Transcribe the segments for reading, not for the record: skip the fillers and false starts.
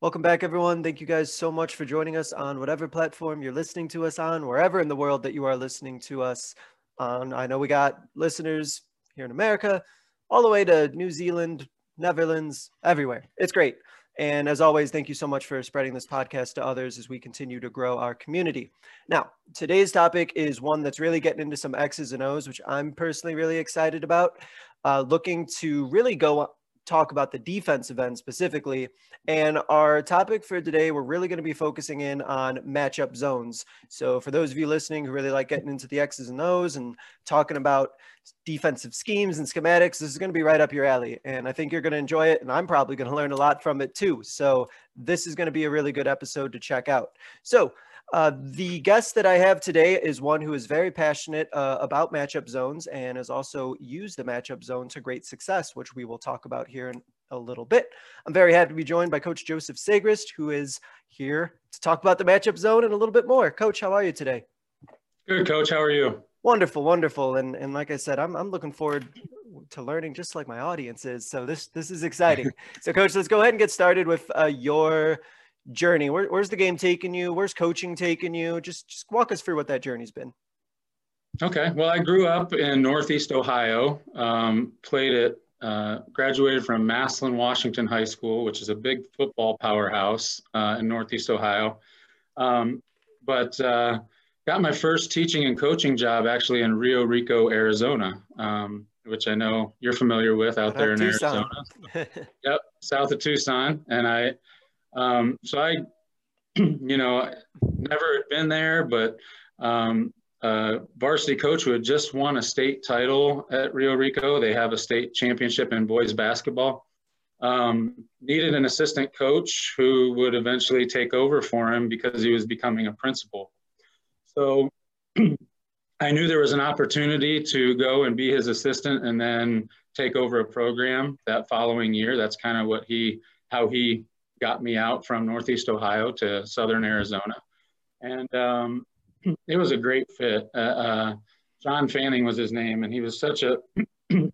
Welcome back, everyone. Thank you guys so much for joining us on whatever platform you're listening to us on, wherever in the world that you are listening to us on. I know we got listeners here in America, all the way to New Zealand, Netherlands, everywhere. It's great. And as always, thank you so much for spreading this podcast to others as we continue to grow our community. Now, today's topic is one that's really getting into some X's and O's, which I'm personally really excited about, looking to really go talk about the defensive end specifically. And our topic for today, we're really going to be focusing in on matchup zones. So for those of you listening who really like getting into the X's and O's and talking about defensive schemes and schematics, this is going to be right up your alley. And I think you're going to enjoy it. And I'm probably going to learn a lot from it too. So this is going to be a really good episode to check out. So the guest that I have today is one who is very passionate about matchup zones and has also used the matchup zone to great success, which we will talk about here in a little bit. I'm very happy to be joined by Coach Joseph Sigrist, who is here to talk about the matchup zone and a little bit more. Coach, how are you today? Good, Coach. How are you? Wonderful, wonderful. And like I said, I'm looking forward to learning just like my audience is. So this is exciting. So, Coach, let's go ahead and get started with your journey. Where's the game taking you? Where's coaching taking you? Just walk us through what that journey's been. Okay. Well, I grew up in Northeast Ohio, graduated from Massillon Washington High School, which is a big football powerhouse in Northeast Ohio. But got my first teaching and coaching job actually in Rio Rico, Arizona, which I know you're familiar with out there in Tucson. Arizona. Yep. South of Tucson. And I never had been there, but varsity coach who had just won a state title at Rio Rico. They have a state championship in boys basketball. Needed an assistant coach who would eventually take over for him because he was becoming a principal. So I knew there was an opportunity to go and be his assistant and then take over a program that following year. That's kind of how he got me out from Northeast Ohio to Southern Arizona. And it was a great fit. John Fanning was his name, and he was such a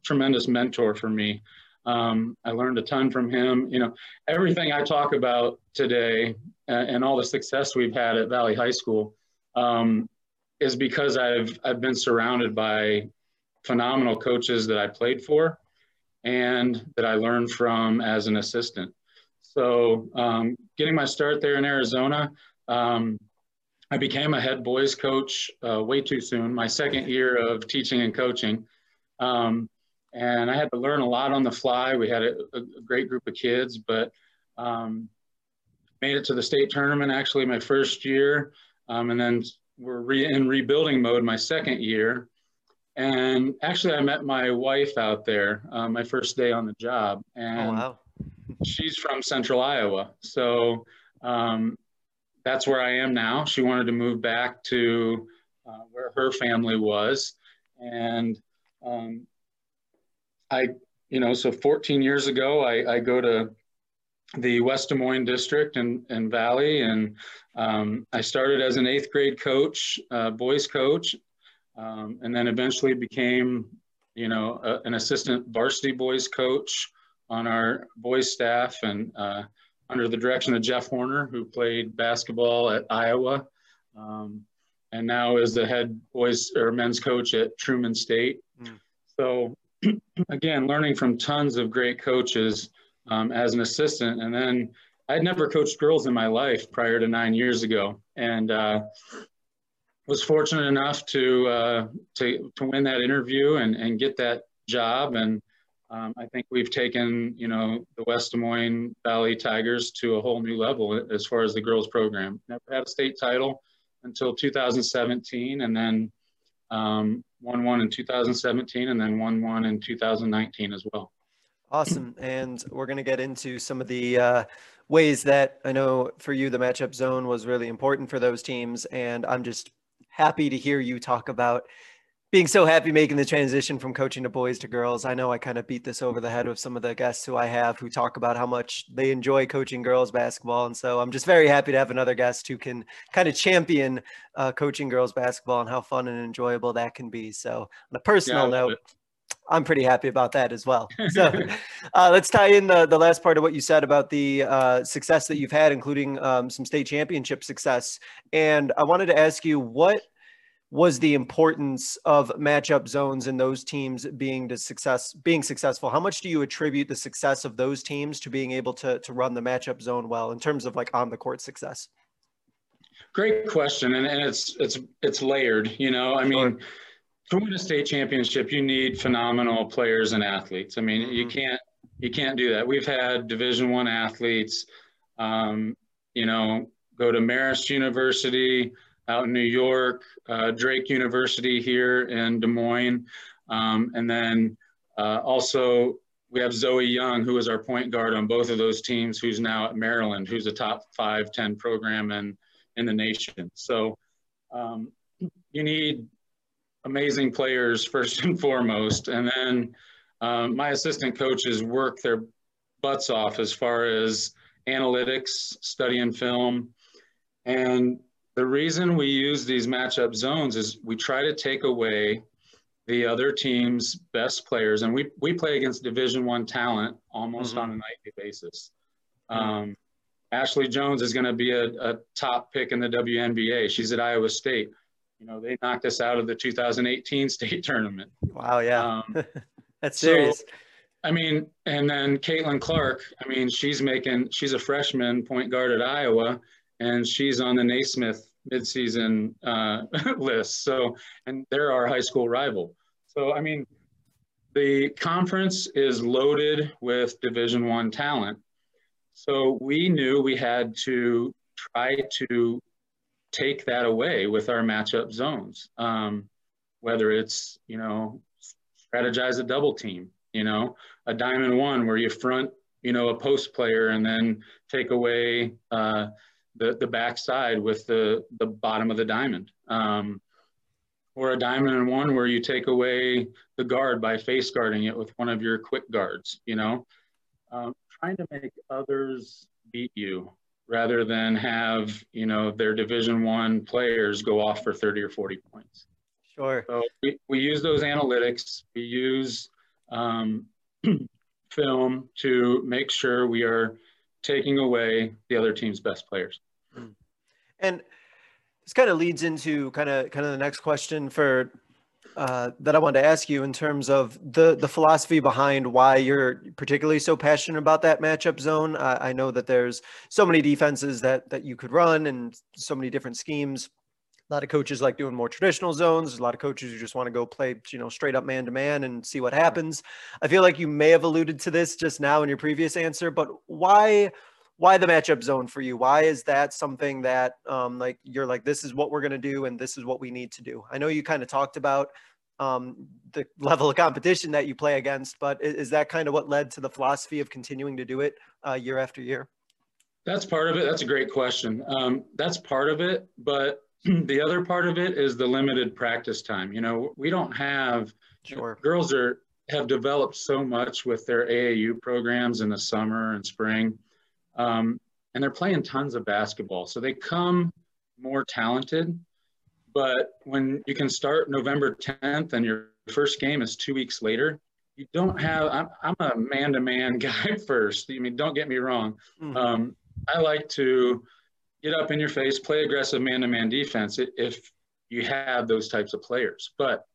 tremendous mentor for me. I learned a ton from him. Everything I talk about today and all the success we've had at Valley High School is because I've been surrounded by phenomenal coaches that I played for and that I learned from as an assistant. So getting my start there in Arizona, I became a head boys coach way too soon, my second year of teaching and coaching. And I had to learn a lot on the fly. We had a great group of kids, but made it to the state tournament actually my first year. And then we're in rebuilding mode my second year. And actually I met my wife out there my first day on the job. And oh, wow. She's from Central Iowa, so that's where I am now. She wanted to move back to where her family was, and so 14 years ago, I go to the West Des Moines district and Valley, and I started as an 8th grade coach, boys coach, and then eventually became, an assistant varsity boys coach on our boys staff and under the direction of Jeff Horner, who played basketball at Iowa and now is the head boys or men's coach at Truman State. Mm. So again, learning from tons of great coaches as an assistant. And then I'd never coached girls in my life prior to 9 years ago. And was fortunate enough to win that interview and get that job. And I think we've taken, the West Des Moines Valley Tigers to a whole new level as far as the girls program. Never had a state title until 2017, and then won one in 2017, and then won one in 2019 as well. Awesome. And we're going to get into some of the ways that I know for you, the matchup zone was really important for those teams. And I'm just happy to hear you talk about being so happy making the transition from coaching to boys to girls. I know I kind of beat this over the head with some of the guests who I have who talk about how much they enjoy coaching girls basketball. And so I'm just very happy to have another guest who can kind of champion coaching girls basketball and how fun and enjoyable that can be. So on a personal note, I'm pretty happy about that as well. So let's tie in the last part of what you said about the success that you've had, including some state championship success. And I wanted to ask you, what was the importance of matchup zones and those teams being successful? How much do you attribute the success of those teams to being able to run the matchup zone well in terms of like on the court success? Great question. And it's layered, you know, I mean, to win a state championship, you need phenomenal players and athletes. I mean, you can't do that. We've had Division I athletes, you know, go to Marist University out in New York, Drake University here in Des Moines. And then also we have Zoe Young, who is our point guard on both of those teams, who's now at Maryland, who's a top 5-10 program in the nation. So you need amazing players first and foremost. And then my assistant coaches work their butts off as far as analytics, studying film. And the reason we use these matchup zones is we try to take away the other team's best players. And we play against Division I talent almost on a nightly basis. Ashley Jones is going to be a top pick in the WNBA. She's at Iowa State. You know, they knocked us out of the 2018 state tournament. Wow, yeah. That's serious. I mean, and then Caitlin Clark, I mean, she's a freshman point guard at Iowa, and she's on the Naismith midseason list. So, and they're our high school rival. So, I mean, the conference is loaded with Division I talent. So we knew we had to try to take that away with our matchup zones, whether it's, you know, strategize a double team, you know, a diamond one where you front, you know, a post player and then take away the backside with the bottom of the diamond, or a diamond and one where you take away the guard by face guarding it with one of your quick guards, you know, trying to make others beat you rather than have, you know, their Division I players go off for 30 or 40 points. Sure. So we use those analytics, we use film to make sure we are taking away the other team's best players. And this kind of leads into kind of the next question for that I wanted to ask you in terms of the philosophy behind why you're particularly so passionate about that matchup zone. I know that there's so many defenses that you could run and so many different schemes. A lot of coaches like doing more traditional zones. A lot of coaches who just want to go play, you know, straight up man to man and see what happens. I feel like you may have alluded to this just now in your previous answer, but why the matchup zone for you? Why is that something that like you're like, this is what we're going to do and this is what we need to do? I know you kind of talked about the level of competition that you play against, but is that kind of what led to the philosophy of continuing to do it year after year? That's part of it. That's a great question. That's part of it, but the other part of it is the limited practice time. You know, we don't have, girls have developed so much with their AAU programs in the summer and spring, and they're playing tons of basketball. So they come more talented, but when you can start November 10th and your first game is 2 weeks later, you don't have, I'm a man-to-man guy first. I mean, don't get me wrong. I like to get up in your face, play aggressive man-to-man defense if you have those types of players. But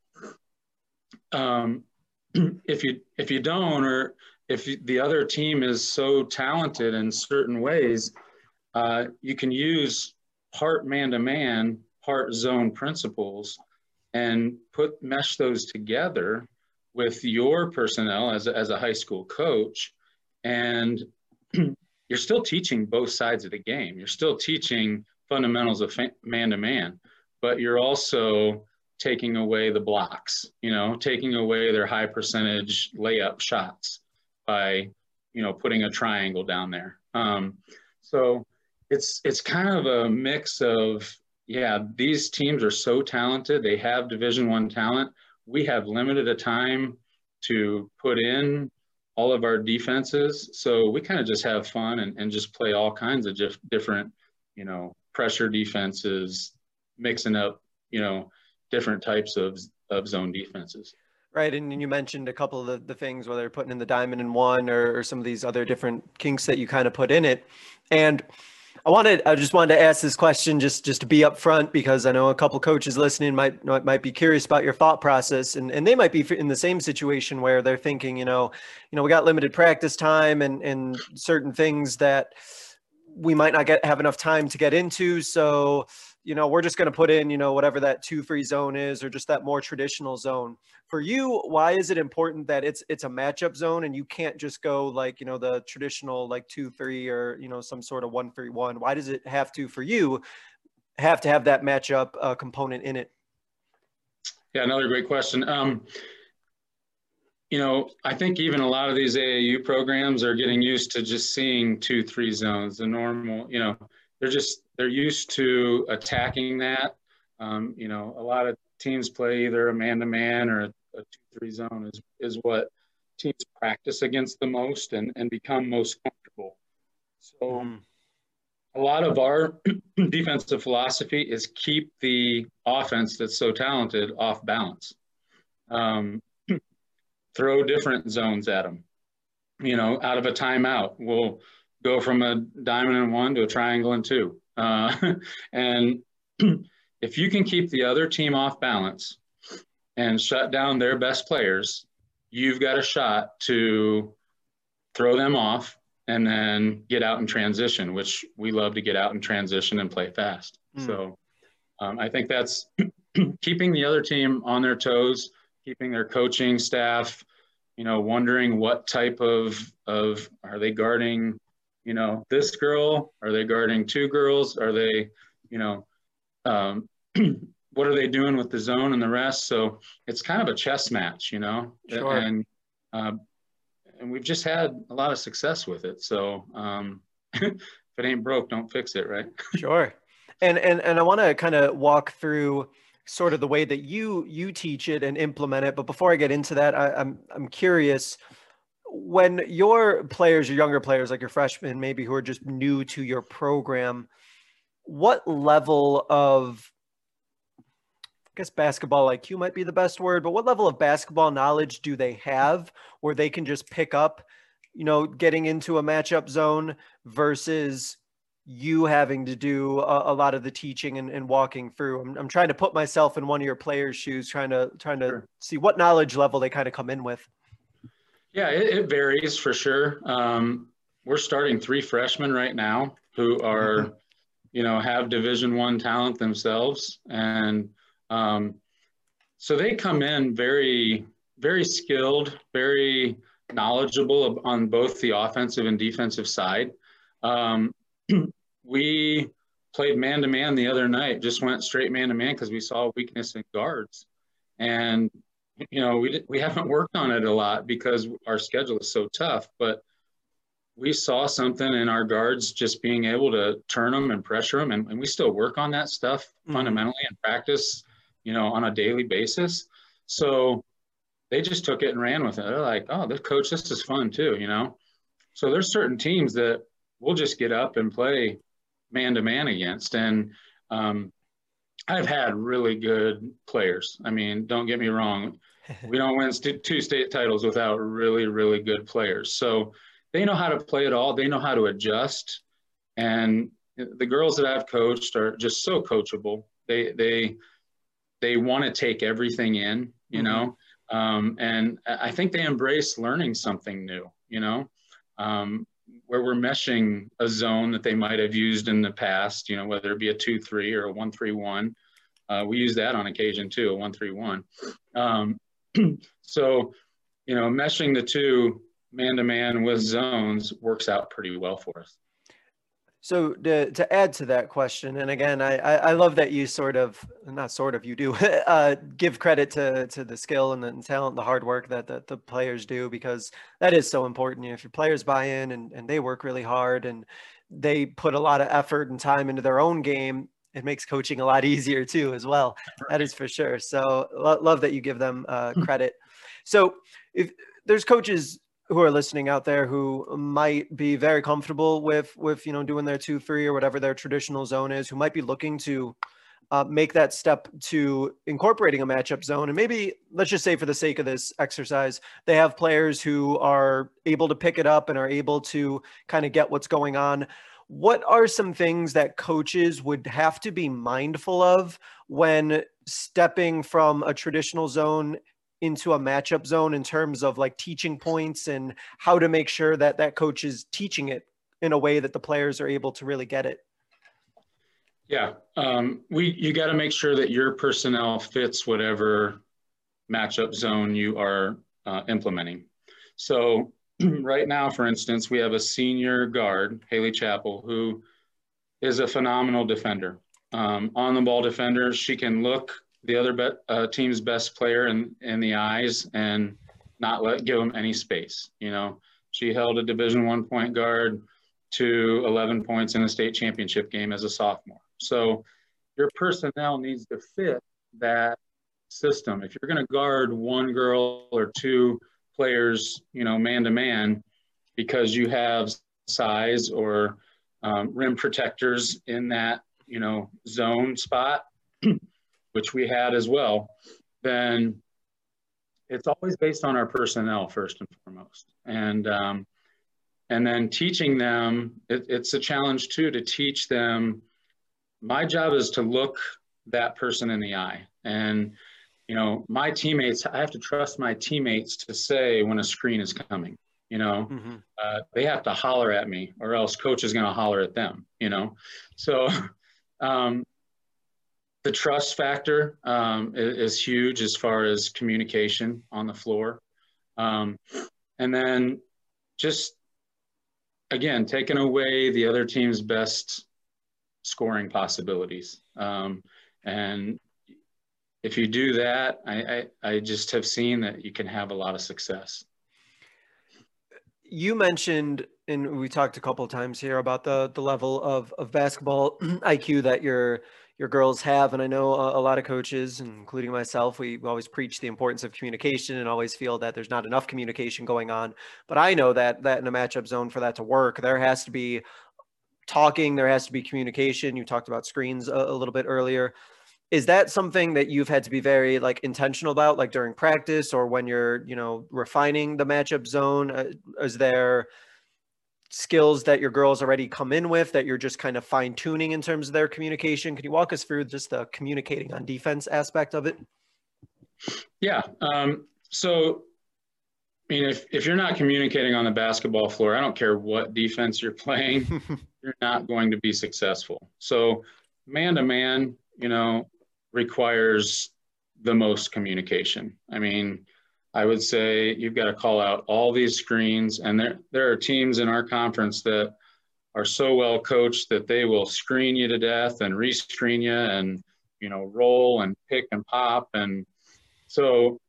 if you don't, or if the other team is so talented in certain ways, you can use part man-to-man, part zone principles and mesh those together with your personnel as a high school coach, and you're still teaching both sides of the game. You're still teaching fundamentals of man-to-man, but you're also taking away the blocks, you know, taking away their high percentage layup shots. by, you know, putting a triangle down there. So it's kind of a mix of, yeah, these teams are so talented. They have Division I talent. We have limited a time to put in all of our defenses. So we kind of just have fun and just play all kinds of different, you know, pressure defenses, mixing up, you know, different types of zone defenses. Right, and you mentioned a couple of the things, whether putting in the diamond in one or some of these other different kinks that you kind of put in it. And I just wanted to ask this question just to be upfront, because I know a couple coaches listening might be curious about your thought process, and they might be in the same situation where they're thinking, you know, we got limited practice time and certain things that we might not have enough time to get into, so you know, we're just going to put in, you know, whatever that 2-3 zone is, or just that more traditional zone. For you, why is it important that it's a matchup zone and you can't just go like, you know, the traditional like 2-3 or, you know, some sort of 1-3-1? Why does it have to, for you, have to have that matchup component in it? Yeah, another great question. You know, I think even a lot of these AAU programs are getting used to just seeing 2-3 zones, the normal, you know, they're used to attacking that. You know, a lot of teams play either a man-to-man or a 2-3 zone is what teams practice against the most and become most comfortable. So a lot of our defensive philosophy is keep the offense that's so talented off balance. Throw different zones at them. You know, out of a timeout, we'll go from a diamond in one to a triangle in two. And if you can keep the other team off balance and shut down their best players, you've got a shot to throw them off and then get out in transition, which we love to get out in transition and play fast. So I think that's keeping the other team on their toes, keeping their coaching staff, you know, wondering what type of are they guarding, you know, this girl? Are they guarding two girls? Are they, you know, what are they doing with the zone and the rest? So it's kind of a chess match, you know. Sure. And we've just had a lot of success with it. So if it ain't broke, don't fix it, right? Sure. And I want to kind of walk through sort of the way that you teach it and implement it. But before I get into that, I'm curious, when your players, your younger players, like your freshmen, maybe who are just new to your program, what level of, I guess basketball IQ might be the best word, but what level of basketball knowledge do they have where they can just pick up, you know, getting into a matchup zone versus you having to do a lot of the teaching and walking through? I'm trying to put myself in one of your players' shoes, trying to Sure. see what knowledge level they kind of come in with. Yeah, it varies for sure. We're starting 3 freshmen right now who are, you know, have Division I talent themselves. And so they come in very, very skilled, very knowledgeable on both the offensive and defensive side. We played man-to-man the other night, just went straight man-to-man because we saw weakness in guards. And you know, we haven't worked on it a lot because our schedule is so tough, but we saw something in our guards just being able to turn them and pressure them. And we still work on that stuff fundamentally in practice, you know, on a daily basis. So they just took it and ran with it. They're like, oh, this coach, this is fun too, you know? So there's certain teams that we'll just get up and play man-to-man against. And, I've had really good players. I mean, don't get me wrong. We don't win 2 state titles without really, really good players. So they know how to play it all. They know how to adjust. And the girls that I've coached are just so coachable. They want to take everything in, you know. And I think they embrace learning something new, you know, where we're meshing a zone that they might have used in the past, you know, whether it be a 2-3 or a 1-3-1. We use that on occasion too, a 1-3-1. So, you know, meshing the two man-to-man with zones works out pretty well for us. So to add to that question, and again, I love that you give credit to the skill and the talent, the hard work that the players do, because that is so important. You know, if your players buy in and they work really hard and they put a lot of effort and time into their own game, it makes coaching a lot easier too as well. That is for sure. So love that you give them credit. So if there's coaches who are listening out there who might be very comfortable with doing their 2-3 or whatever their traditional zone is, who might be looking to make that step to incorporating a matchup zone. And maybe let's just say, for the sake of this exercise, they have players who are able to pick it up and are able to kind of get what's going on. What are some things that coaches would have to be mindful of when stepping from a traditional zone into a matchup zone, in terms of like teaching points and how to make sure that coach is teaching it in a way that the players are able to really get it? Yeah. You got to make sure that your personnel fits whatever matchup zone you are implementing. So right now, for instance, we have a senior guard, Haley Chappell, who is a phenomenal defender, on the ball defender. She can look the other team's best player in the eyes and not give them any space. You know, she held a Division I point guard to 11 points in a state championship game as a sophomore. So your personnel needs to fit that system. If you're going to guard one girl or two players, man to man, because you have size or rim protectors in that, zone spot, which we had as well, then it's always based on our personnel first and foremost. And then teaching them, it's a challenge too, to teach them. My job is to look that person in the eye. And, my teammates, I have to trust my teammates to say when a screen is coming, mm-hmm. They have to holler at me, or else coach is going to holler at them, So, the trust factor is huge as far as communication on the floor. And then just, again, taking away the other team's best scoring possibilities. And if you do that, I just have seen that you can have a lot of success. You mentioned, and we talked a couple of times here about the level of basketball IQ that your girls have. And I know a lot of coaches, including myself, we always preach the importance of communication and always feel that there's not enough communication going on. But I know that in a matchup zone, for that to work, there has to be talking, there has to be communication. You talked about screens a little bit earlier. Is that something that you've had to be very intentional about, during practice or when you're, refining the matchup zone? Is there skills that your girls already come in with that you're just kind of fine tuning in terms of their communication? Can you walk us through just the communicating on defense aspect of it? Yeah. So, if you're not communicating on the basketball floor, I don't care what defense you're playing, you're not going to be successful. So man to man, requires the most communication. I would say you've got to call out all these screens, and there are teams in our conference that are so well coached that they will screen you to death and re-screen you and, roll and pick and pop. And so,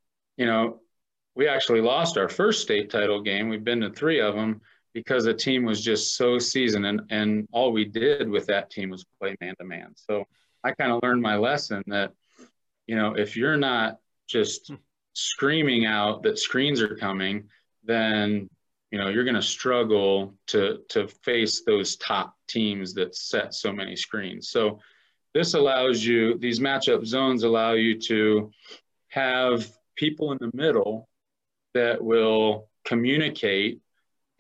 we actually lost our first state title game. We've been to 3 of them because the team was just so seasoned, and all we did with that team was play man-to-man. So I kind of learned my lesson that, if you're not just screaming out that screens are coming, then you're going to struggle to face those top teams that set so many screens. So this allows you, these matchup zones allow you to have people in the middle that will communicate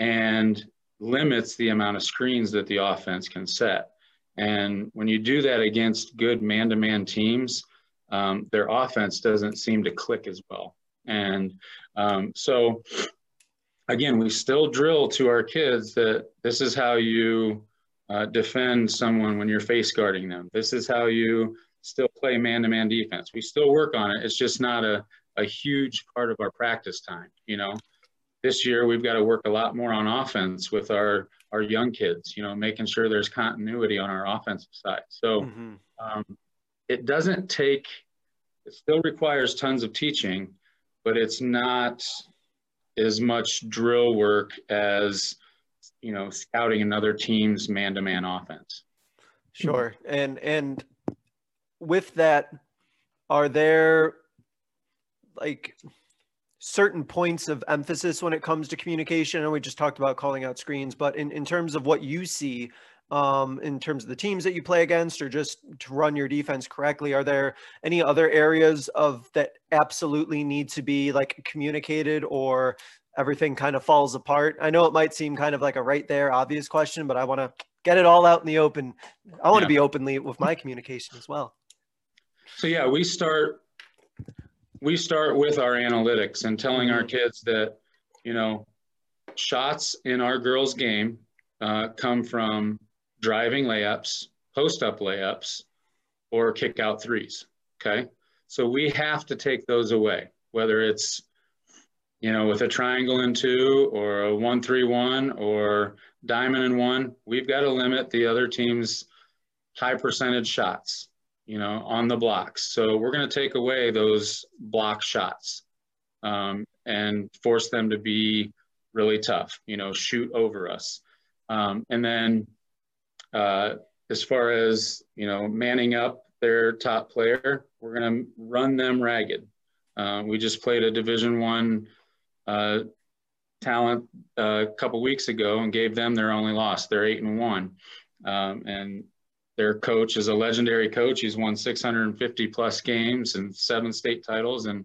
and limits the amount of screens that the offense can set. And when you do that against good man-to-man teams, their offense doesn't seem to click as well. And so, again, we still drill to our kids that this is how you defend someone when you're face guarding them. This is how you still play man-to-man defense. We still work on it. It's just not a huge part of our practice time. this year we've got to work a lot more on offense with our young kids, you know, making sure there's continuity on our offensive side. So it doesn't take, it still requires tons of teaching, but it's not as much drill work as, you know, scouting another team's man-to-man offense. Sure. And with that, are there like certain points of emphasis when it comes to communication? And we just talked about calling out screens, but in terms of what you see, in terms of the teams that you play against, or just to run your defense correctly, are there any other areas of that absolutely need to be like communicated, or everything kind of falls apart? I know it might seem kind of like a right there obvious question, but I want to get it all out in the open. I want to be openly with my communication as well. So yeah, we start with our analytics and telling our kids that, you know, shots in our girls' game come from driving layups, post-up layups, or kick-out threes, okay? So we have to take those away, whether it's, you know, with a triangle and two, or a 1-3-1, or diamond and one. We've got to limit the other team's high percentage shots, you know, on the blocks. So we're going to take away those block shots and force them to be really tough, you know, shoot over us. And then as far as, you know, manning up their top player, we're going to run them ragged. We just played a Division I talent a couple weeks ago and gave them their only loss. They're 8-1. And their coach is a legendary coach. He's won 650 plus games and 7 state titles. And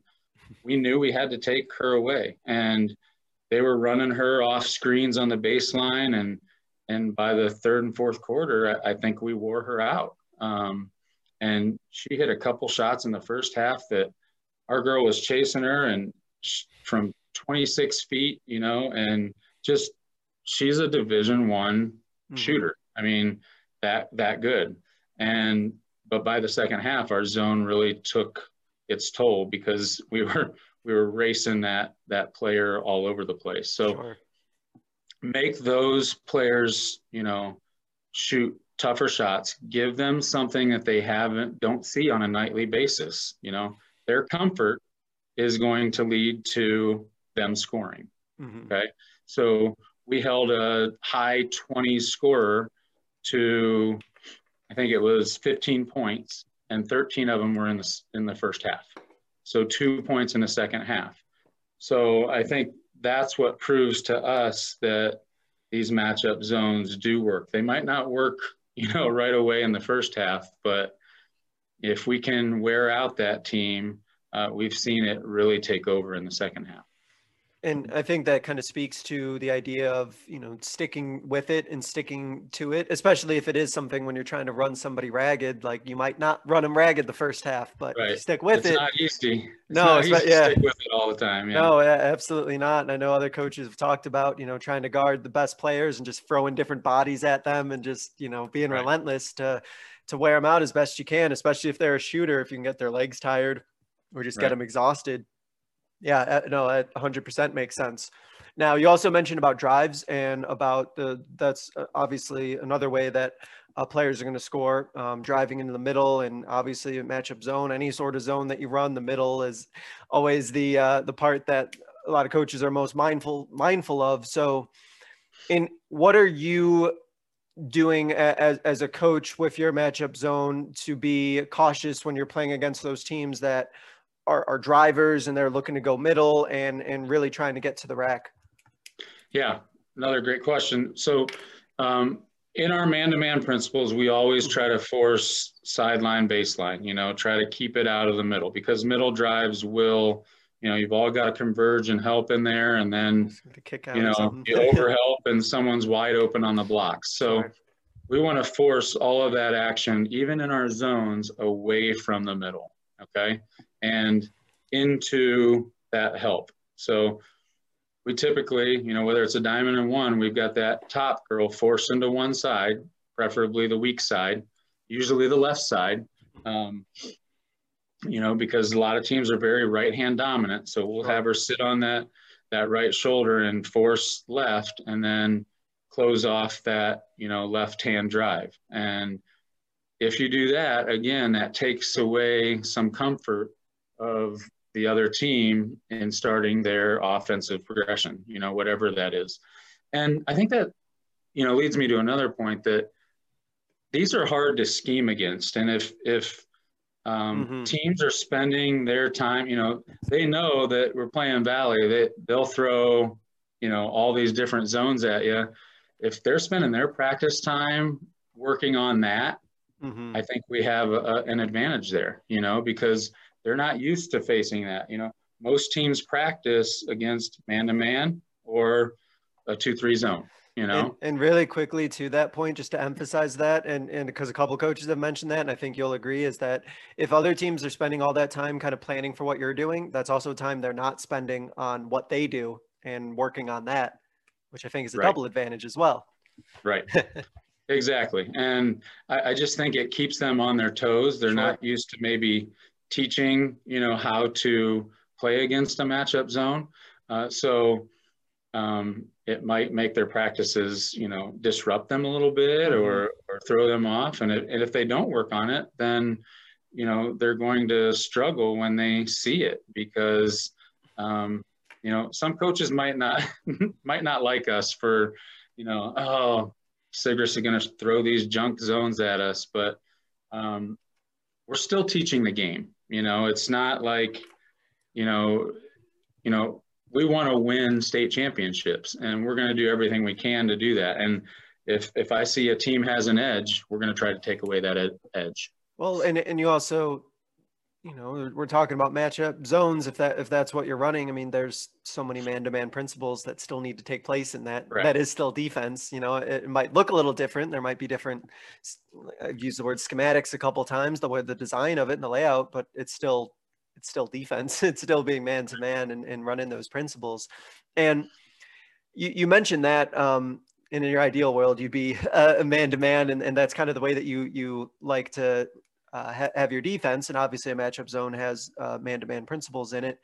we knew we had to take her away. And they were running her off screens on the baseline. And by the third and fourth quarter, I think we wore her out. And she hit a couple shots in the first half that our girl was chasing her and from 26 feet, you know, and just, she's a Division I shooter. I mean, that good. And, but by the second half, our zone really took its toll because we were racing that player all over the place. So make those players, you know, shoot tougher shots, give them something that they don't see on a nightly basis. You know, their comfort is going to lead to them scoring. Okay. So we held a high 20s scorer to, I think it was 15 points, and 13 of them were in the first half. So 2 points in the second half. So I think that's what proves to us that these matchup zones do work. They might not work, you know, right away in the first half, but if we can wear out that team, we've seen it really take over in the second half. And I think that kind of speaks to the idea of, you know, sticking with it and sticking to it, especially if it is something when you're trying to run somebody ragged. Like, you might not run them ragged the first half, but if you stick with it. It's not easy. It's not easy to stick with it all the time. Yeah. No, absolutely not. And I know other coaches have talked about, you know, trying to guard the best players and just throwing different bodies at them and just, you know, being relentless to wear them out as best you can, especially if they're a shooter, if you can get their legs tired or just get them exhausted. Yeah, no, that 100% makes sense. Now, you also mentioned about drives and about that's obviously another way that players are going to score, driving into the middle, and obviously a matchup zone, any sort of zone that you run, the middle is always the part that a lot of coaches are most mindful of. So what are you doing as a coach with your matchup zone to be cautious when you're playing against those teams that are drivers and they're looking to go middle and really trying to get to the rack? Yeah, another great question. So in our man-to-man principles, we always try to force sideline baseline, you know, try to keep it out of the middle, because middle drives will, you know, you've all got to converge and help in there, and then, kick out, you know, you overhelp and someone's wide open on the block. So we want to force all of that action, even in our zones, away from the middle. Okay, and into that help. So we typically, you know, whether it's a diamond and one, we've got that top girl forced into one side, preferably the weak side, usually the left side, you know, because a lot of teams are very right-hand dominant. So we'll have her sit on that that right shoulder and force left, and then close off that, you know, left-hand drive. And if you do that, again, that takes away some comfort of the other team in starting their offensive progression, you know, whatever that is. And I think that, you know, leads me to another point, that these are hard to scheme against. And if teams are spending their time, you know, they know that we're playing Valley, they'll throw, you know, all these different zones at you. If they're spending their practice time working on that, I think we have an advantage there, you know, because they're not used to facing that. You know, most teams practice against man-to-man or a 2-3 zone, you know. And really quickly to that point, just to emphasize that, and because a couple of coaches have mentioned that, and I think you'll agree, is that if other teams are spending all that time kind of planning for what you're doing, that's also time they're not spending on what they do and working on that, which I think is a double advantage as well. Right. Exactly. And I just think it keeps them on their toes. They're not used to maybe teaching, you know, how to play against a matchup zone. So it might make their practices, you know, disrupt them a little bit or throw them off. And if they don't work on it, then, you know, they're going to struggle when they see it, because, you know, some coaches might not like us for, you know, oh, Sigrist is going to throw these junk zones at us, but we're still teaching the game. You know, it's not like, you know, we want to win state championships, and we're going to do everything we can to do that. And if I see a team has an edge, we're going to try to take away that edge. Well, and you also, you know, we're talking about matchup zones. If that's what you're running, I mean, there's so many man-to-man principles that still need to take place in that. Right. That is still defense. You know, it might look a little different. There might be different. I've used the word schematics a couple of times, the way the design of it and the layout, but it's still defense. It's still being man-to-man and running those principles. And you mentioned that in your ideal world, you'd be a man-to-man, and that's kind of the way that you like to have your defense, and obviously a matchup zone has man-to-man principles in it.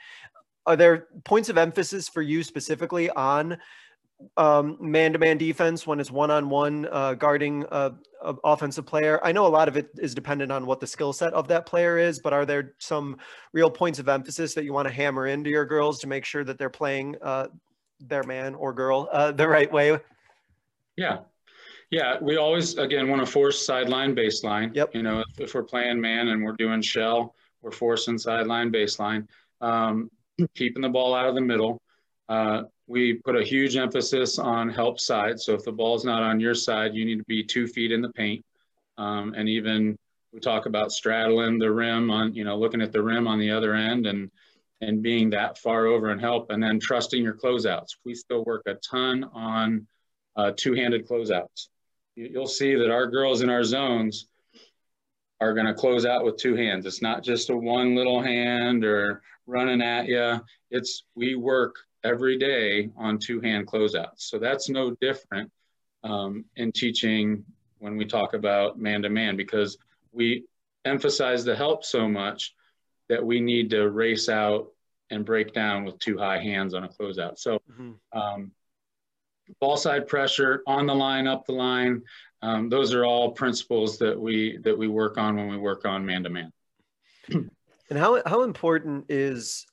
Are there points of emphasis for you specifically on man-to-man defense when it's one-on-one guarding an offensive player? I know a lot of it is dependent on what the skill set of that player is, but are there some real points of emphasis that you want to hammer into your girls to make sure that they're playing their man or girl the right way? Yeah, we always, again, want to force sideline baseline. Yep. You know, if we're playing man and we're doing shell, we're forcing sideline baseline, keeping the ball out of the middle. We put a huge emphasis on help side. So if the ball's not on your side, you need to be 2 feet in the paint. And even we talk about straddling the rim on, you know, looking at the rim on the other end and being that far over and help, and then trusting your closeouts. We still work a ton on two-handed closeouts. You'll see that our girls in our zones are going to close out with two hands. It's not just a one little hand or running at you. It's, we work every day on two-hand closeouts. So that's no different in teaching when we talk about man-to-man, because we emphasize the help so much that we need to race out and break down with two high hands on a closeout. So ball side pressure, on the line, up the line. Those are all principles that we work on when we work on man-to-man. And how important is,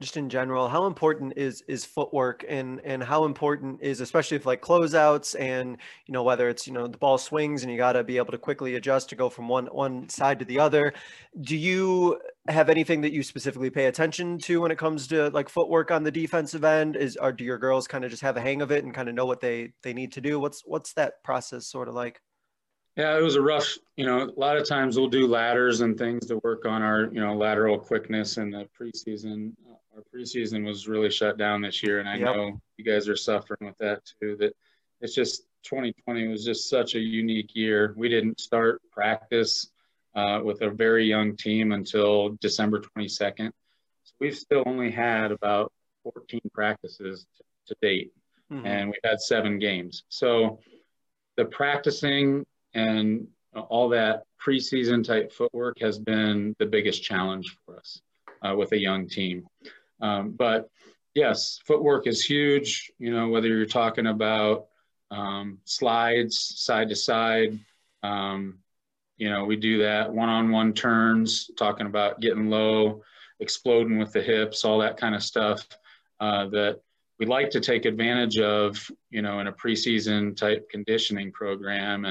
just in general, how important is footwork, and how important is, especially if like closeouts, and, you know, whether it's, you know, the ball swings and you got to be able to quickly adjust to go from one side to the other. Do you have anything that you specifically pay attention to when it comes to like footwork on the defensive end? Do your girls kind of just have a hang of it and kind of know what they need to do? What's that process sort of like? Yeah, it was a rough, you know, a lot of times we'll do ladders and things to work on our, you know, lateral quickness in the preseason. Our preseason was really shut down this year, and I know you guys are suffering with that too. That it's just 2020 was just such a unique year. We didn't start practice with a very young team until December 22nd. So we've still only had about 14 practices to date, and we've had 7 games. So the practicing and all that preseason type footwork has been the biggest challenge for us with a young team. But Yes, footwork is huge, you know, whether you're talking about slides, side to side, you know, we do that, one-on-one turns, talking about getting low, exploding with the hips, all that kind of stuff that we like to take advantage of, you know, in a preseason type conditioning program,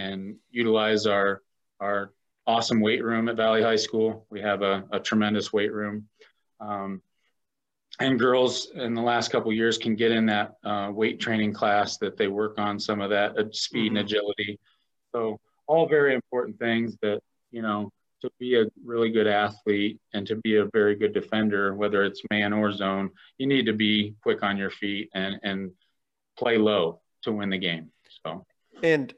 and utilize our awesome weight room at Valley High School. We have a tremendous weight room. And girls in the last couple of years can get in that weight training class that they work on some of that speed and agility. So all very important things that, you know, to be a really good athlete and to be a very good defender, whether it's man or zone, you need to be quick on your feet and play low to win the game. So, and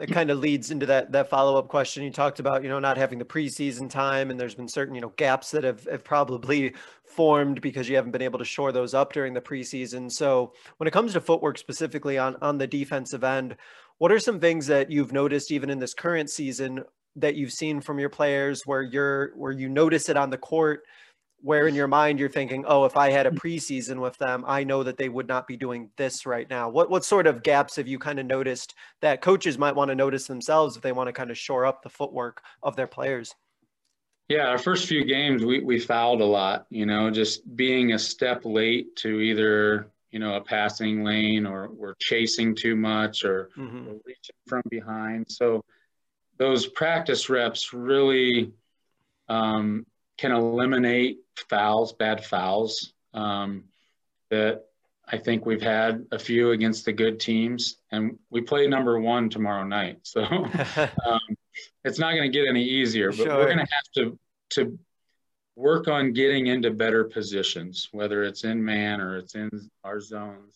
it kind of leads into that follow-up question. You talked about, you know, not having the preseason time, and there's been certain, you know, gaps that have probably formed because you haven't been able to shore those up during the preseason. So when it comes to footwork specifically on the defensive end, what are some things that you've noticed even in this current season that you've seen from your players where you notice it on the court, where in your mind you're thinking, oh, if I had a preseason with them, I know that they would not be doing this right now. What sort of gaps have you kind of noticed that coaches might want to notice themselves if they want to kind of shore up the footwork of their players? Yeah, our first few games, we fouled a lot, you know, just being a step late to either, you know, a passing lane, or we're chasing too much, or we're reaching from behind. So those practice reps really can eliminate fouls, bad fouls, that I think we've had a few against the good teams, and we play number one tomorrow night. So it's not going to get any easier, but we're going to have to work on getting into better positions, whether it's in man or it's in our zones.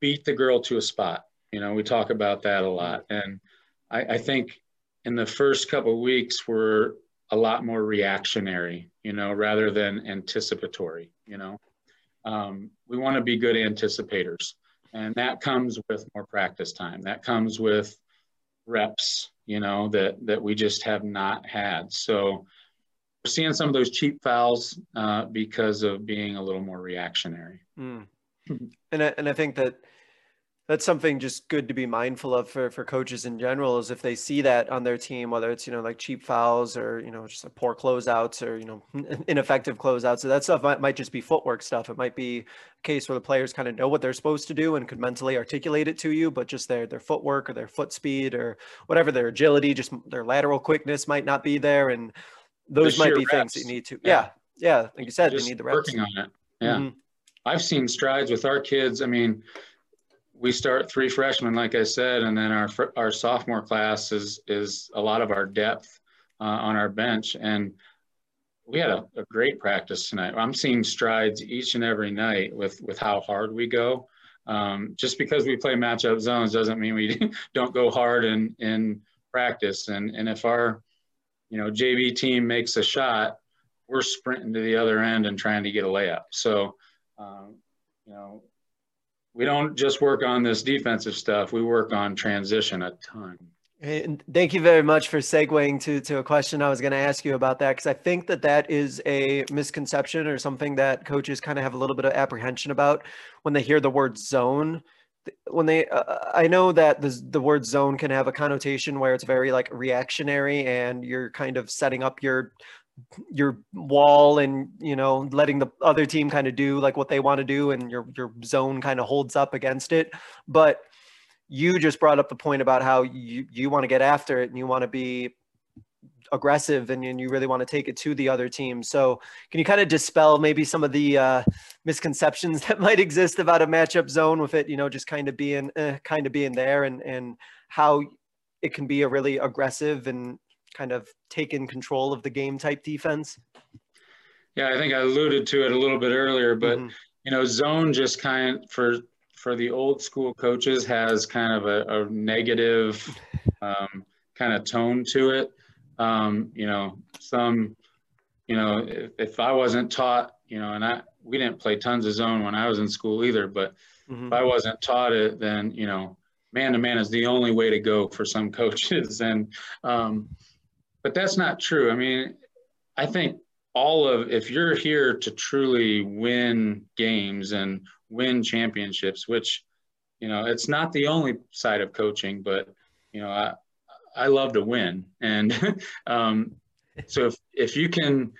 Beat the girl to a spot. You know, we talk about that a lot. And I think in the first couple of weeks, we're a lot more reactionary, you know, rather than anticipatory, you know. We want to be good anticipators, and that comes with more practice time. That comes with reps, you know, that we just have not had. So we're seeing some of those cheap fouls because of being a little more reactionary. And I think that that's something just good to be mindful of for coaches in general, is if they see that on their team, whether it's, you know, like cheap fouls, or, you know, just like poor closeouts, or, you know, ineffective closeouts. So that stuff might just be footwork stuff. It might be a case where the players kind of know what they're supposed to do and could mentally articulate it to you, but just their footwork or their foot speed or whatever, their agility, just their lateral quickness might not be there. And those might be things that you need to, yeah. Like you said, just they need the reps. Working on it. Yeah. Mm-hmm. I've seen strides with our kids. I mean, we start 3 freshmen, like I said, and then our sophomore class is a lot of our depth on our bench. And we had a great practice tonight. I'm seeing strides each and every night with how hard we go. Just because we play matchup zones doesn't mean we don't go hard in practice. And if our, you know, JV team makes a shot, we're sprinting to the other end and trying to get a layup. So, you know, we don't just work on this defensive stuff. We work on transition a ton. And thank you very much for segueing to a question I was going to ask you about that, because I think that is a misconception or something that coaches kind of have a little bit of apprehension about when they hear the word zone. When they, I know that the word zone can have a connotation where it's very like reactionary, and you're kind of setting up your wall and, you know, letting the other team kind of do like what they want to do, and your zone kind of holds up against it. But you just brought up the point about how you want to get after it, and you want to be aggressive, and you really want to take it to the other team. So can you kind of dispel maybe some of the misconceptions that might exist about a matchup zone, with it, you know, just kind of being there, and how it can be a really aggressive and kind of taken control of the game type defense? Yeah, I think I alluded to it a little bit earlier, but you know, zone just kind of, for the old school coaches, has kind of a negative kind of tone to it. You know, some, you know, if I wasn't taught, you know, and we didn't play tons of zone when I was in school either, but if I wasn't taught it, then, you know, man-to-man is the only way to go for some coaches. And but that's not true. I mean, I think all of, if you're here to truly win games and win championships, which, you know, it's not the only side of coaching, but, you know, I love to win. And so if you can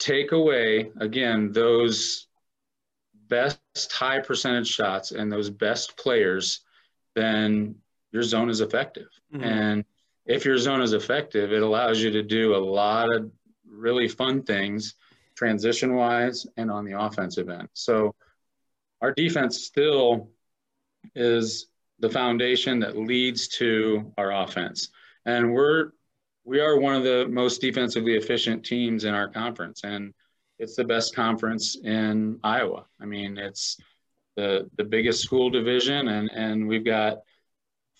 take away, again, those best high percentage shots and those best players, then your zone is effective. Mm-hmm. And if your zone is effective, it allows you to do a lot of really fun things transition wise and on the offensive end. So our defense still is the foundation that leads to our offense. And we are one of the most defensively efficient teams in our conference. And it's the best conference in Iowa. I mean, it's the biggest school division, and we've got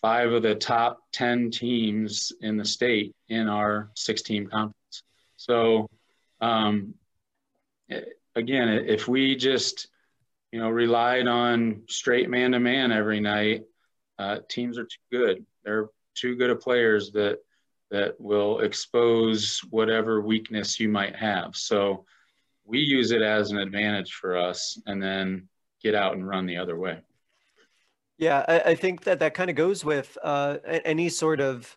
5 of the top 10 teams in the state in our 6-team conference. So, again, if we just, you know, relied on straight man-to-man every night, teams are too good. They're too good of players that will expose whatever weakness you might have. So we use it as an advantage for us and then get out and run the other way. Yeah, I think that kind of goes with any sort of,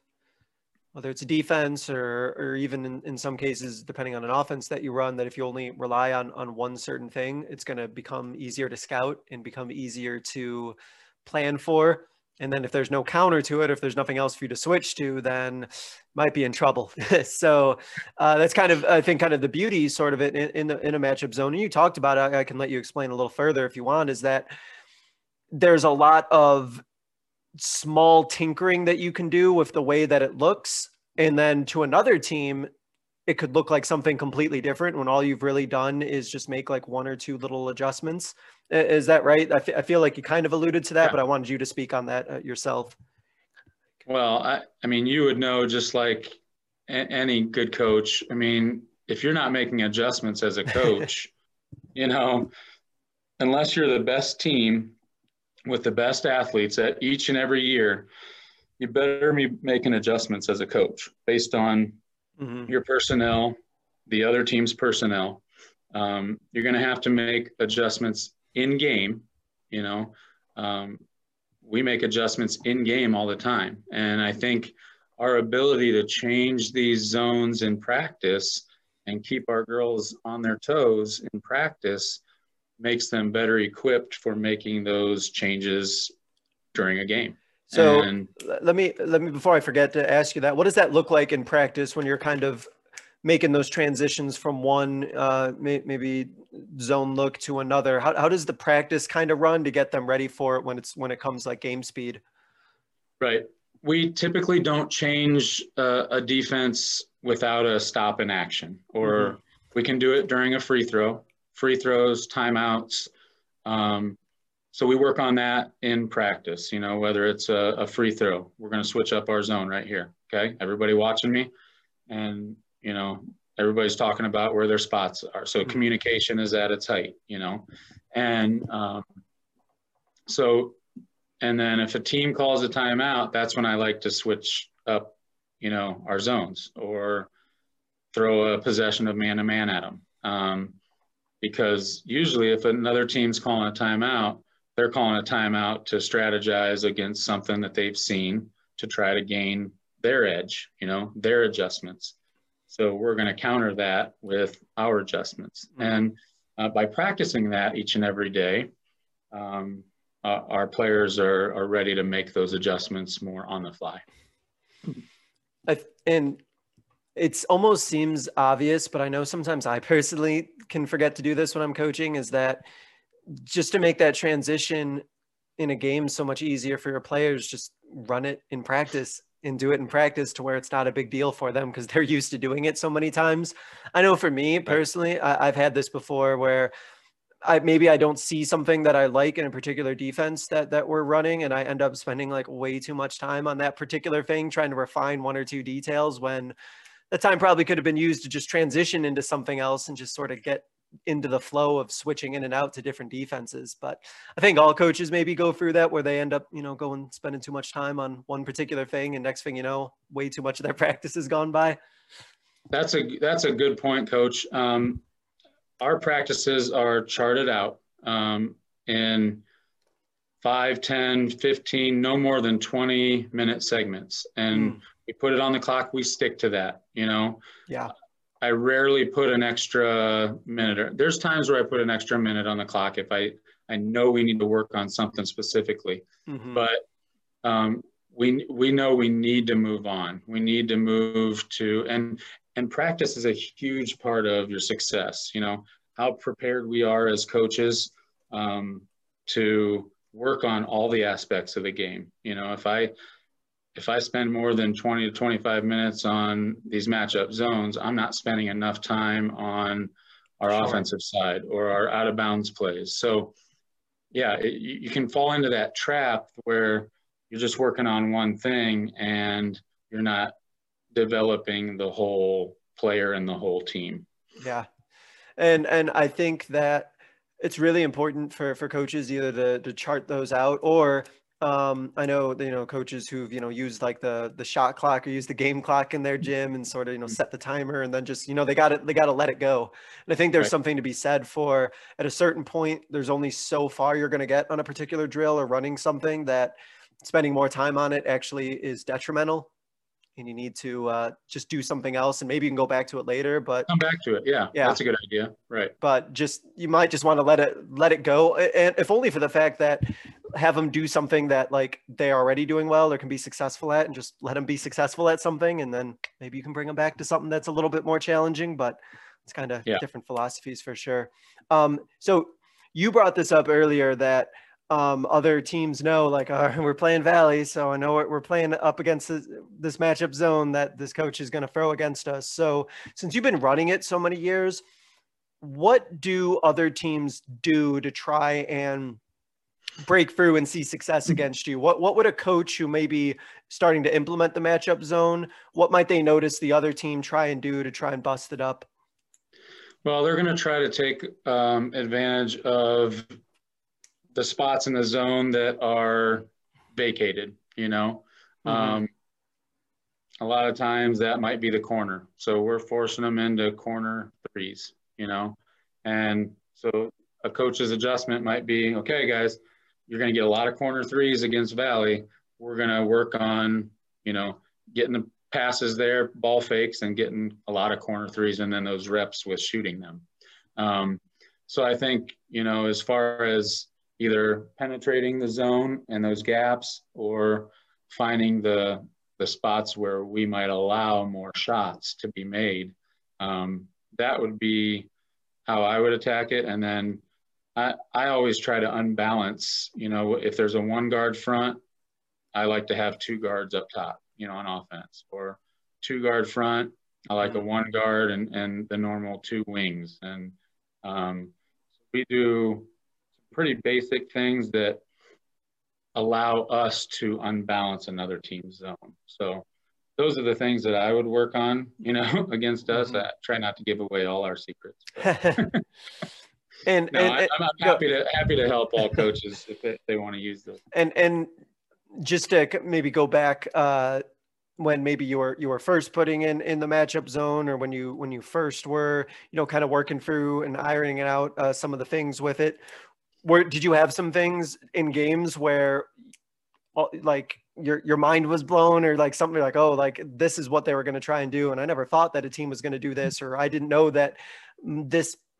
whether it's a defense or even in some cases, depending on an offense that you run, that if you only rely on one certain thing, it's going to become easier to scout and become easier to plan for. And then if there's no counter to it, or if there's nothing else for you to switch to, then might be in trouble. So that's kind of, I think, kind of the beauty sort of it in a matchup zone. And you talked about it, I can let you explain a little further if you want, is that there's a lot of small tinkering that you can do with the way that it looks. And then to another team, it could look like something completely different when all you've really done is just make like 1 or 2 little adjustments. Is that right? I feel like you kind of alluded to that, yeah. But I wanted you to speak on that yourself. Well, I mean, you would know, just like any good coach. I mean, if you're not making adjustments as a coach, you know, unless you're the best team with the best athletes at each and every year, you better be making adjustments as a coach based on mm-hmm. your personnel, the other team's personnel. You're going to have to make adjustments in game. You know, we make adjustments in game all the time. And I think our ability to change these zones in practice and keep our girls on their toes in practice makes them better equipped for making those changes during a game. So let me, before I forget to ask you that, what does that look like in practice when you're kind of making those transitions from one maybe zone look to another? How does the practice kind of run to get them ready for it when it comes like game speed? Right. We typically don't change a defense without a stop in action, or mm-hmm. we can do it during a free throw. Free throws, timeouts. So we work on that in practice, you know, whether it's a free throw, we're going to switch up our zone right here. Okay. Everybody watching me, and, you know, everybody's talking about where their spots are. So communication is at its height, you know? And and then if a team calls a timeout, that's when I like to switch up, you know, our zones or throw a possession of man-to-man at them. Because usually if another team's calling a timeout, they're calling a timeout to strategize against something that they've seen to try to gain their edge, you know, their adjustments. So we're going to counter that with our adjustments. Mm-hmm. And by practicing that each and every day, our players are ready to make those adjustments more on the fly. And it almost seems obvious, but I know sometimes I personally can forget to do this when I'm coaching, is that just to make that transition in a game so much easier for your players, just run it in practice and do it in practice to where it's not a big deal for them because they're used to doing it so many times. I know for me personally, I've had this before where maybe I don't see something that I like in a particular defense that we're running, and I end up spending like way too much time on that particular thing, trying to refine 1 or 2 details when the time probably could have been used to just transition into something else and just sort of get into the flow of switching in and out to different defenses. But I think all coaches maybe go through that where they end up, you know, spending too much time on one particular thing, and next thing you know, way too much of their practice has gone by. That's a good point, Coach. Our practices are charted out in 5, 10, 15, no more than 20-minute segments. And we put it on the clock, we stick to that, you know? Yeah. I rarely put an extra minute. There's times where I put an extra minute on the clock if I know we need to work on something specifically. Mm-hmm. But we know we need to move on. We need to move to, and practice is a huge part of your success, you know, how prepared we are as coaches to work on all the aspects of the game. You know, if I spend more than 20 to 25 minutes on these matchup zones, I'm not spending enough time on our offensive side or our out of bounds plays. So yeah, you can fall into that trap where you're just working on one thing and you're not developing the whole player and the whole team. Yeah. And I think that it's really important for coaches either to chart those out, or I know, you know, coaches who've, you know, used like the shot clock or used the game clock in their gym and sort of, you know, set the timer and then just, you know, they got to let it go. And I think there's something to be said for, at a certain point, there's only so far you're going to get on a particular drill or running something, that spending more time on it actually is detrimental. And you need to just do something else, and maybe you can go back to it later. But come back to it, yeah, that's a good idea, right? But just, you might just want to let it go, and if only for the fact that have them do something that like they're already doing well or can be successful at, and just let them be successful at something, and then maybe you can bring them back to something that's a little bit more challenging. But it's kind of different philosophies for sure. So you brought this up earlier that. Other teams know, like, we're playing Valley, so I know we're playing up against this matchup zone that this coach is going to throw against us. So since you've been running it so many years, what do other teams do to try and break through and see success against you? What would a coach who may be starting to implement the matchup zone, what might they notice the other team try and do to try and bust it up? Well, they're going to try to take advantage of the spots in the zone that are vacated, you know. A lot of times that might be the corner. So we're forcing them into corner threes, you know. And so a coach's adjustment might be, okay, guys, you're going to get a lot of corner threes against Valley. We're going to work on, you know, getting the passes there, ball fakes, and getting a lot of corner threes, and then those reps with shooting them. So I think, you know, as far as either penetrating the zone and those gaps, or finding the spots where we might allow more shots to be made. That would be how I would attack it. And then I always try to unbalance, you know, if there's a one guard front, I like to have two guards up top, you know, on offense, or two guard front. I like a one guard and the normal two wings. And we do pretty basic things that allow us to unbalance another team's zone. So those are the things that I would work on, you know, against us. I try not to give away all our secrets. I'm happy to help all coaches if they want to use this. And just to maybe go back when maybe you were first putting in the matchup zone, or when you first were, you know, kind of working through and ironing out some of the things with it. Did you have some things in games where, like, your mind was blown, or like something like, oh, like this is what they were going to try and do, and I never thought that a team was going to do this, or I didn't know that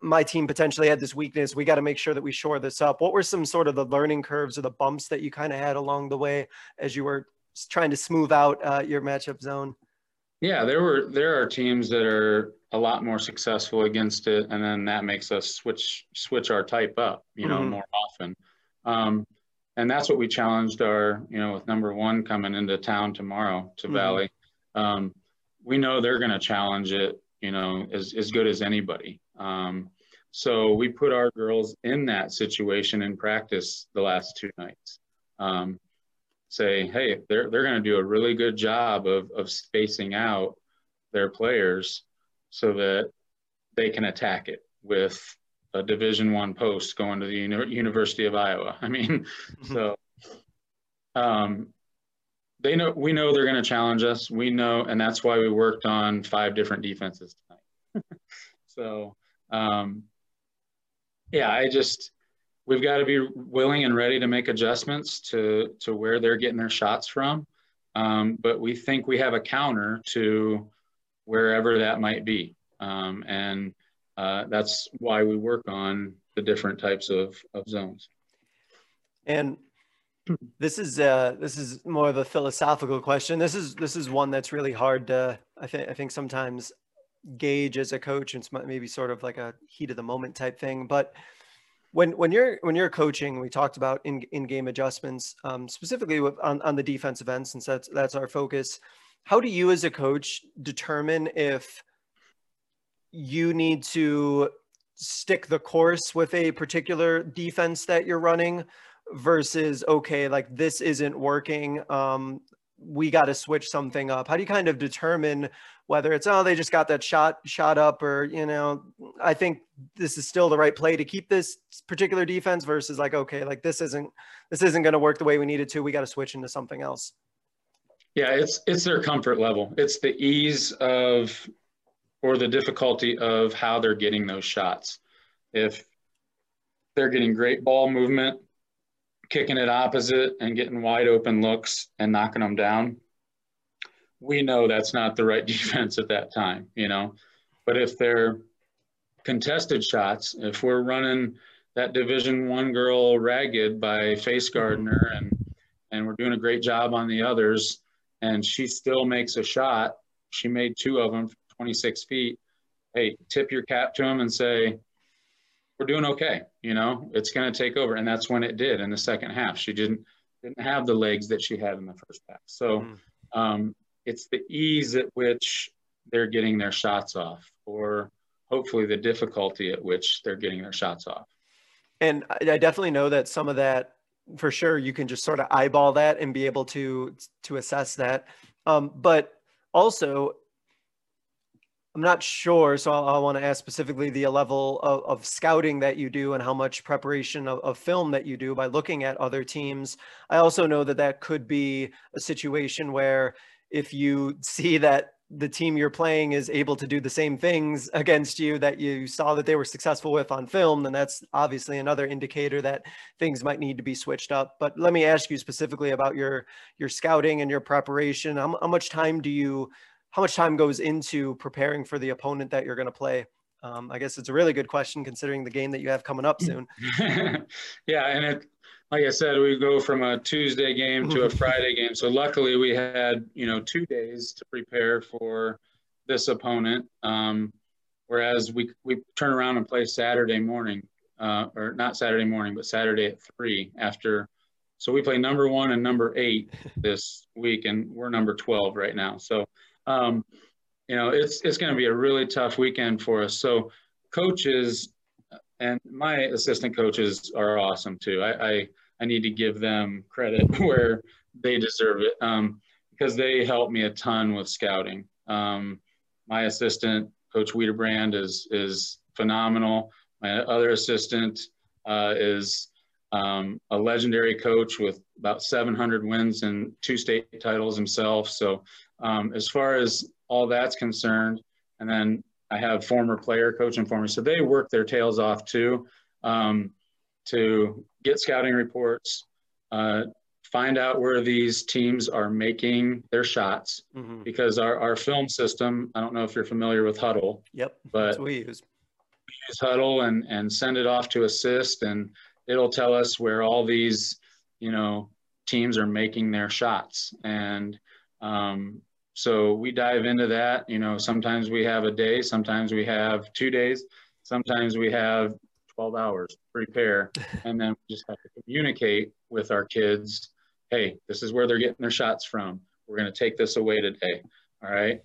my team potentially had this weakness. We got to make sure that we shore this up. What were some sort of the learning curves or the bumps that you kind of had along the way as you were trying to smooth out your matchup zone? Yeah, there are teams that are a lot more successful against it, and then that makes us switch our type up, you know, more often. And that's what we challenged our, you know, with number one coming into town tomorrow to Valley. We know they're going to challenge it, you know, as good as anybody. So we put our girls in that situation in practice the last two nights. Say, hey, they're going to do a really good job of spacing out their players so that they can attack it with a Division I post going to the University of Iowa. I mean, so they know, we know they're going to challenge us. We know, and that's why we worked on 5 different defenses tonight. So, yeah, we've got to be willing and ready to make adjustments to where they're getting their shots from. But we think we have a counter to wherever that might be. And that's why we work on the different types of zones. And this is more of a philosophical question. This is one that's really hard to, I think sometimes gauge as a coach. It's maybe sort of like a heat of the moment type thing. But when you're coaching, we talked about in-game adjustments, specifically on the defensive end, since that's our focus. How do you as a coach determine if you need to stick the course with a particular defense that you're running versus, okay, like this isn't working, we got to switch something up? How do you kind of determine whether it's, oh, they just got that shot up, or, you know, I think this is still the right play to keep this particular defense, versus like, okay, like this isn't going to work the way we need it to, we got to switch into something else? Yeah, it's their comfort level. It's the ease of, or the difficulty of, how they're getting those shots. If they're getting great ball movement, kicking it opposite and getting wide open looks and knocking them down, we know that's not the right defense at that time, you know. But if they're contested shots, if we're running that Division I girl ragged by Face Gardner and we're doing a great job on the others, and she still makes a shot, she made 2 of them, 26 feet, hey, tip your cap to them and say, we're doing okay, you know, it's going to take over. And that's when it did in the second half. She didn't have the legs that she had in the first half. So it's the ease at which they're getting their shots off, or hopefully the difficulty at which they're getting their shots off. And I definitely know that some of that, for sure, you can just sort of eyeball that and be able to assess that. But also, I'm not sure, so I want to ask specifically the level of scouting that you do and how much preparation of film that you do by looking at other teams. I also know that that could be a situation where if you see that the team you're playing is able to do the same things against you that you saw that they were successful with on film, then that's obviously another indicator that things might need to be switched up. But let me ask you specifically about your scouting and your preparation. How much time do you... how much time goes into preparing for the opponent that you're going to play? I guess it's a really good question considering the game that you have coming up soon. Yeah, and like I said, we go from a Tuesday game to a Friday game. So luckily we had, you know, 2 days to prepare for this opponent, whereas we turn around and play Saturday morning, or not Saturday morning, but Saturday at 3 after. So we play number 1 and number 8 this week, and we're number 12 right now. So you know, it's going to be a really tough weekend for us. So coaches and my assistant coaches are awesome too. I need to give them credit where they deserve it, because they helped me a ton with scouting. My assistant, Coach Wiederbrand, is phenomenal. My other assistant is a legendary coach with about 700 wins and 2 state titles himself. So as far as all that's concerned, and then I have former player coach and former, so they work their tails off too, to get scouting reports, find out where these teams are making their shots, because our film system, I don't know if you're familiar with Hudl. Yep, but that's what we use. We use Hudl and send it off to assist, and it'll tell us where all these, you know, teams are making their shots. And so we dive into that. You know, sometimes we have a day, sometimes we have 2 days, sometimes we have 12 hours to prepare. And then we just have to communicate with our kids, hey, this is where they're getting their shots from. We're going to take this away today. All right.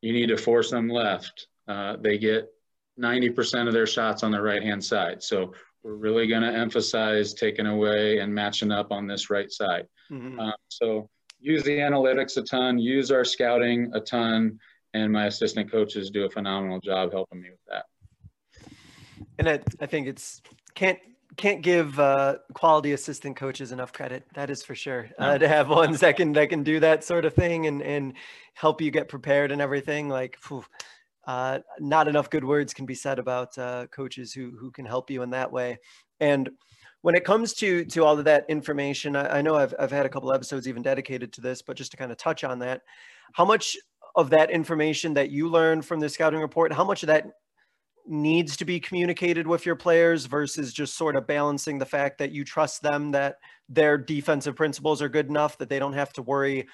You need to force them left. They get 90% of their shots on the right-hand side. So we're really going to emphasize taking away and matching up on this right side. So use the analytics a ton, use our scouting a ton, and my assistant coaches do a phenomenal job helping me with that. And I think it's, can't give quality assistant coaches enough credit. That is for sure. To have ones that can do that sort of thing and help you get prepared and everything, like, phew, not enough good words can be said about coaches who can help you in that way. And when it comes to all of that information, I know I've had a couple episodes even dedicated to this, but just to kind of touch on that, how much of that information that you learned from the scouting report, how much of that needs to be communicated with your players versus just sort of balancing the fact that you trust them, that their defensive principles are good enough that they don't have to worry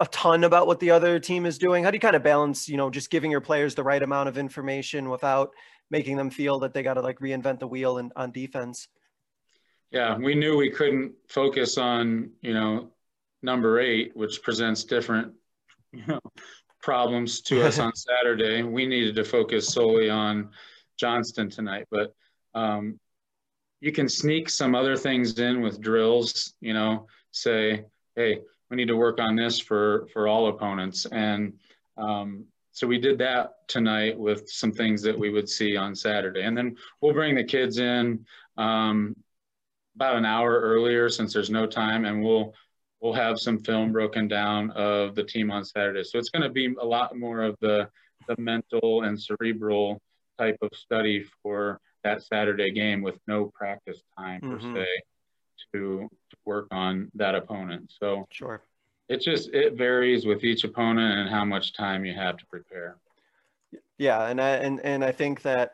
a ton about what the other team is doing? How do you kind of balance, you know, just giving your players the right amount of information without making them feel that they got to like reinvent the wheel and on defense? Yeah, we knew we couldn't focus on, you know, number 8, which presents different, you know, problems to us on Saturday. We needed to focus solely on Johnston tonight, but you can sneak some other things in with drills, you know, say, hey, we need to work on this for all opponents. And so we did that tonight with some things that we would see on Saturday. And then we'll bring the kids in about an hour earlier since there's no time, and we'll have some film broken down of the team on Saturday. So it's going to be a lot more of the mental and cerebral type of study for that Saturday game with no practice time per se to work on that opponent. So sure, it varies with each opponent and how much time you have to prepare. Yeah, and I think that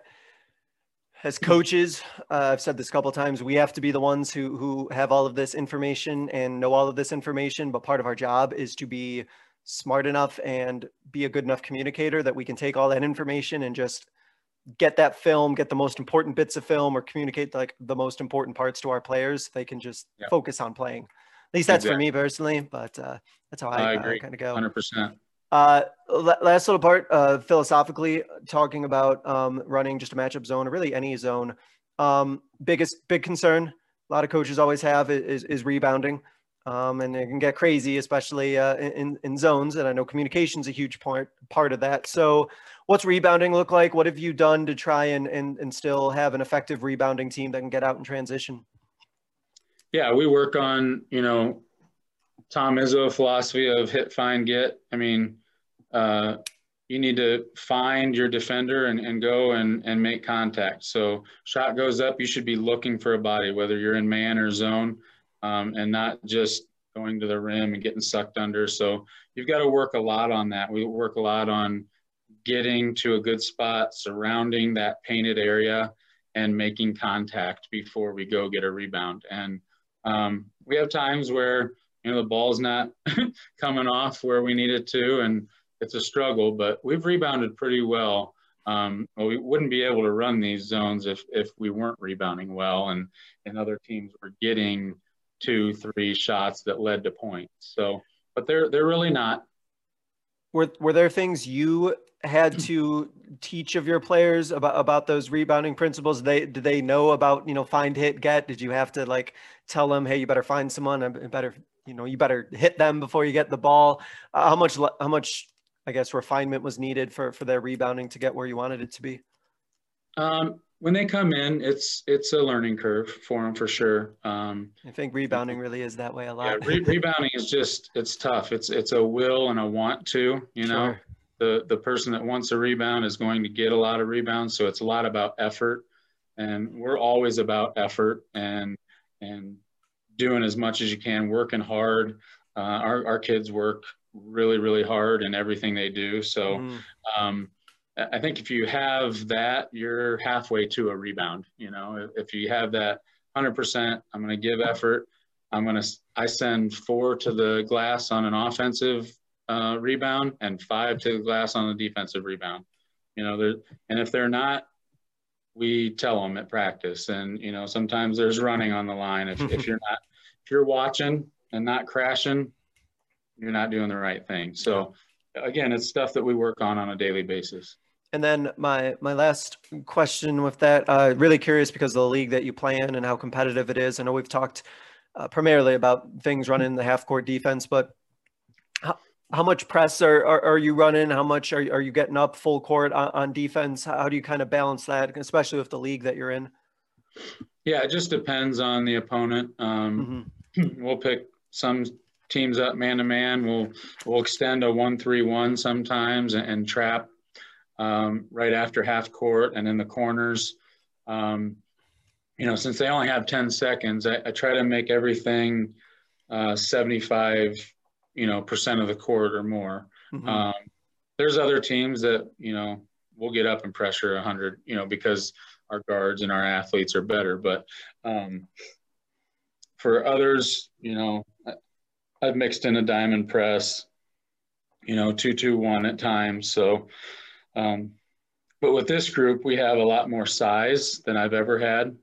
as coaches, I've said this a couple of times, we have to be the ones who have all of this information and know all of this information, but part of our job is to be smart enough and be a good enough communicator that we can take all that information and just get that film, get the most important bits of film, or communicate like the most important parts to our players. They can just focus on playing. At least that's for me personally, but that's how I agree. Kind of go. 100%. Last little part, philosophically talking about running just a matchup zone or really any zone. Big concern a lot of coaches always have is rebounding, and it can get crazy, especially in zones. And I know communication's a huge part of that. So, what's rebounding look like? What have you done to try and still have an effective rebounding team that can get out in transition? Yeah, we work on, you know, Tom Izzo's philosophy of hit, find, get. I mean, you need to find your defender and go and make contact. So shot goes up, you should be looking for a body, whether you're in man or zone, and not just going to the rim and getting sucked under. So you've got to work a lot on that. We work a lot on getting to a good spot, surrounding that painted area, and making contact before we go get a rebound. And we have times where, you know, the ball's not coming off where we need it to, and it's a struggle, but we've rebounded pretty well. We wouldn't be able to run these zones if we weren't rebounding well, and other teams were getting 2-3 shots that led to points. So, but they're really not. Were there things you had to teach of your players about those rebounding principles? Did they know about, you know, find, hit, get? Did you have to like tell them, hey, you better find someone, you better hit them before you get the ball? How much, I guess, refinement was needed for their rebounding to get where you wanted it to be? When they come in, it's a learning curve for them, for sure. I think rebounding really is that way a lot. Yeah, rebounding is just, it's tough. It's a will and a want to, you know. Sure. The person that wants a rebound is going to get a lot of rebounds. So it's a lot about effort, and we're always about effort and doing as much as you can, working hard. Our kids work really, really hard in everything they do. So I think if you have that, you're halfway to a rebound. You know, if you have that 100%, I'm going to give effort. I send 4 to the glass on an offensive rebound and 5 to the glass on the defensive rebound. You know, and if they're not, we tell them at practice. And, you know, sometimes there's running on the line. If you're watching and not crashing, you're not doing the right thing. So again, it's stuff that we work on a daily basis. And then my last question with that, really curious because of the league that you play in and how competitive it is. I know we've talked primarily about things running the half court defense, but how much press are you running? How much are you getting up full court on defense? How do you kind of balance that, especially with the league that you're in? Yeah, it just depends on the opponent. We'll pick some teams up man-to-man. We'll extend a 1-3-1 sometimes and trap right after half court and in the corners. You know, since they only have 10 seconds, I try to make everything 75% of the court or more. There's other teams that, we'll get up and pressure 100, because our guards and our athletes are better. But for others, I've mixed in a diamond press, 2-2-1 at times. So, but with this group, we have a lot more size than I've ever had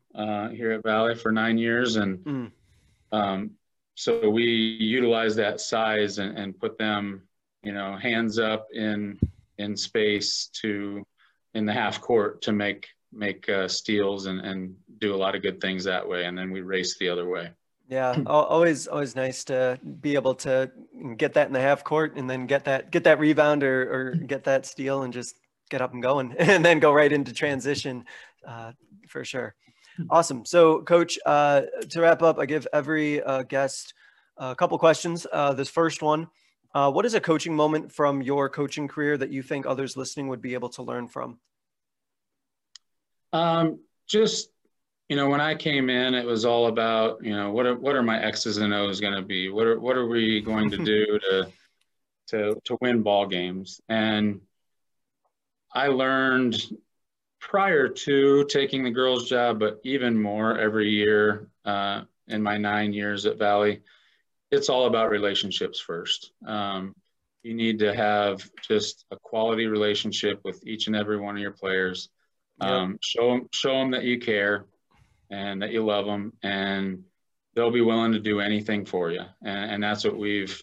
here at Valley for 9 years. And so we utilize that size and put them, hands up in space in the half court to make steals and do a lot of good things that way. And then we race the other way. Yeah. Always nice to be able to get that in the half court and then get that rebound or get that steal and just get up and going and then go right into transition for sure. Awesome. So Coach, to wrap up, I give every guest a couple questions. This first one, what is a coaching moment from your coaching career that you think others listening would be able to learn from? When I came in, it was all about, what are my X's and O's going to be? What are we going to do to win ball games? And I learned prior to taking the girls' job, but even more every year in my 9 years at Valley, it's all about relationships first. You need to have just a quality relationship with each and every one of your players. Show them that you care and that you love them, and they'll be willing to do anything for you. And that's what we've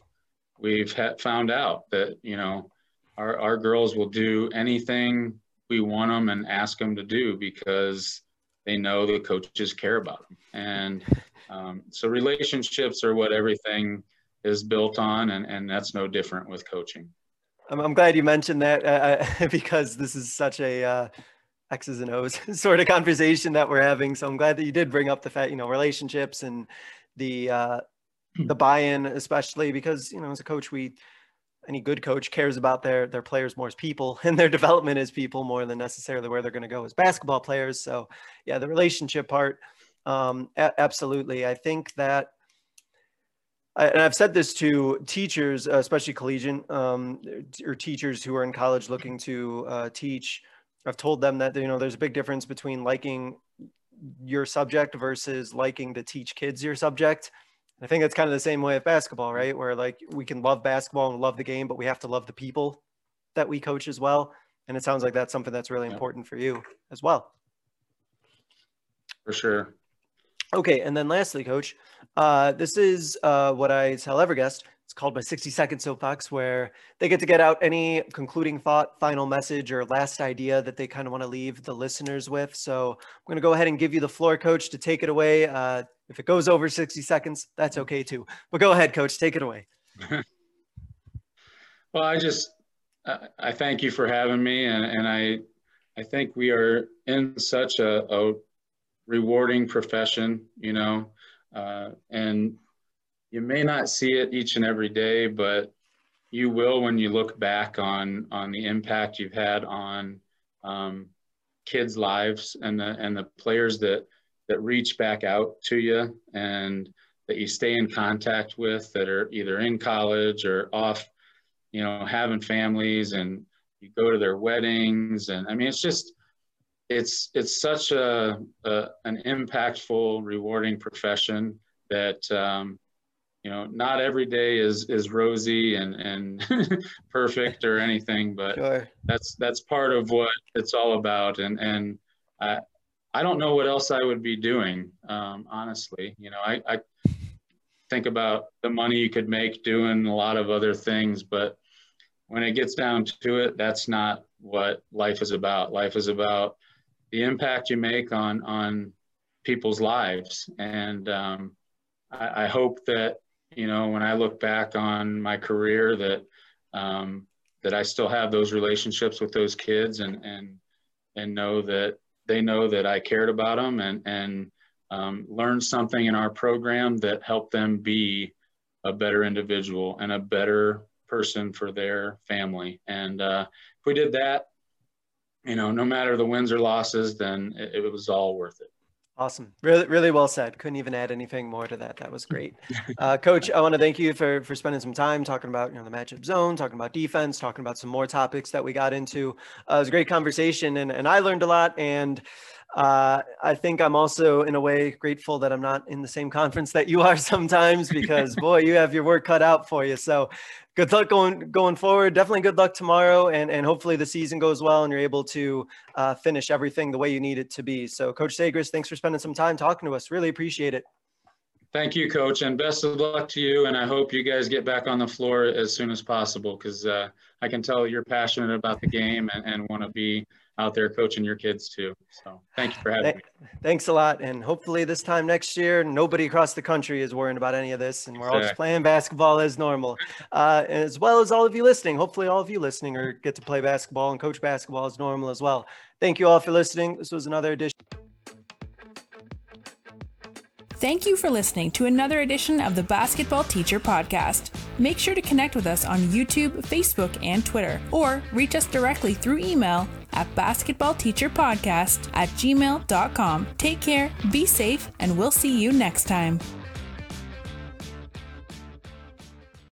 found out, that, our girls will do anything we want them and ask them to do because they know the coaches care about them. And so relationships are what everything is built on, and that's no different with coaching. I'm glad you mentioned that because this is such a X's and O's sort of conversation that we're having. So I'm glad that you did bring up the fact, relationships and the buy-in, especially because, as a coach, any good coach cares about their players more as people and their development as people more than necessarily where they're going to go as basketball players. So yeah, the relationship part. Absolutely. I think that, and I've said this to teachers, especially collegiate or teachers who are in college looking to teach. I've told them that, there's a big difference between liking your subject versus liking to teach kids your subject. And I think that's kind of the same way with basketball, right? Where we can love basketball and love the game, but we have to love the people that we coach as well. And it sounds like that's something that's really important for you as well. For sure. Okay. And then lastly, Coach, this is what I tell every guest. It's called my 60-second soapbox, where they get to get out any concluding thought, final message, or last idea that they kind of want to leave the listeners with. So I'm going to go ahead and give you the floor, Coach, to take it away. If it goes over 60 seconds, that's okay too. But go ahead, Coach, take it away. Well, I thank you for having me. And I think we are in such a rewarding profession, and you may not see it each and every day, but you will when you look back on the impact you've had on kids' lives and the players that reach back out to you and that you stay in contact with, that are either in college or off, having families, and you go to their weddings. And I mean, it's such an impactful, rewarding profession that, not every day is rosy and perfect or anything, but sure. That's part of what it's all about. And I don't know what else I would be doing, honestly. I think about the money you could make doing a lot of other things, but when it gets down to it, that's not what life is about. Life is about the impact you make on people's lives. And I hope that, when I look back on my career, that that I still have those relationships with those kids and know that they know that I cared about them and learned something in our program that helped them be a better individual and a better person for their family. And if we did that, you know, no matter the wins or losses, then it was all worth it. Awesome. Really, really well said. Couldn't even add anything more to that. That was great. Coach, I want to thank you for spending some time talking about, you know, the matchup zone, talking about defense, talking about some more topics that we got into. It was a great conversation, and I learned a lot. And I think I'm also, in a way, grateful that I'm not in the same conference that you are sometimes, because boy, you have your work cut out for you. So good luck going forward. Definitely good luck tomorrow, and hopefully the season goes well and you're able to finish everything the way you need it to be. So Coach Sigrist, thanks for spending some time talking to us. Really appreciate it. Thank you, Coach, and best of luck to you. And I hope you guys get back on the floor as soon as possible, because I can tell you're passionate about the game and want to be out there coaching your kids too. So thank you for having me. Thanks a lot. And hopefully this time next year, nobody across the country is worrying about any of this, and we're all just playing basketball as normal. As well as all of you listening, hopefully all of you listening are get to play basketball and coach basketball as normal as well. Thank you all for listening. This was another edition. Thank you for listening to another edition of the Basketball Teacher Podcast. Make sure to connect with us on YouTube, Facebook, and Twitter, or reach us directly through email at basketballteacherpodcast@gmail.com. Take care, be safe, and we'll see you next time.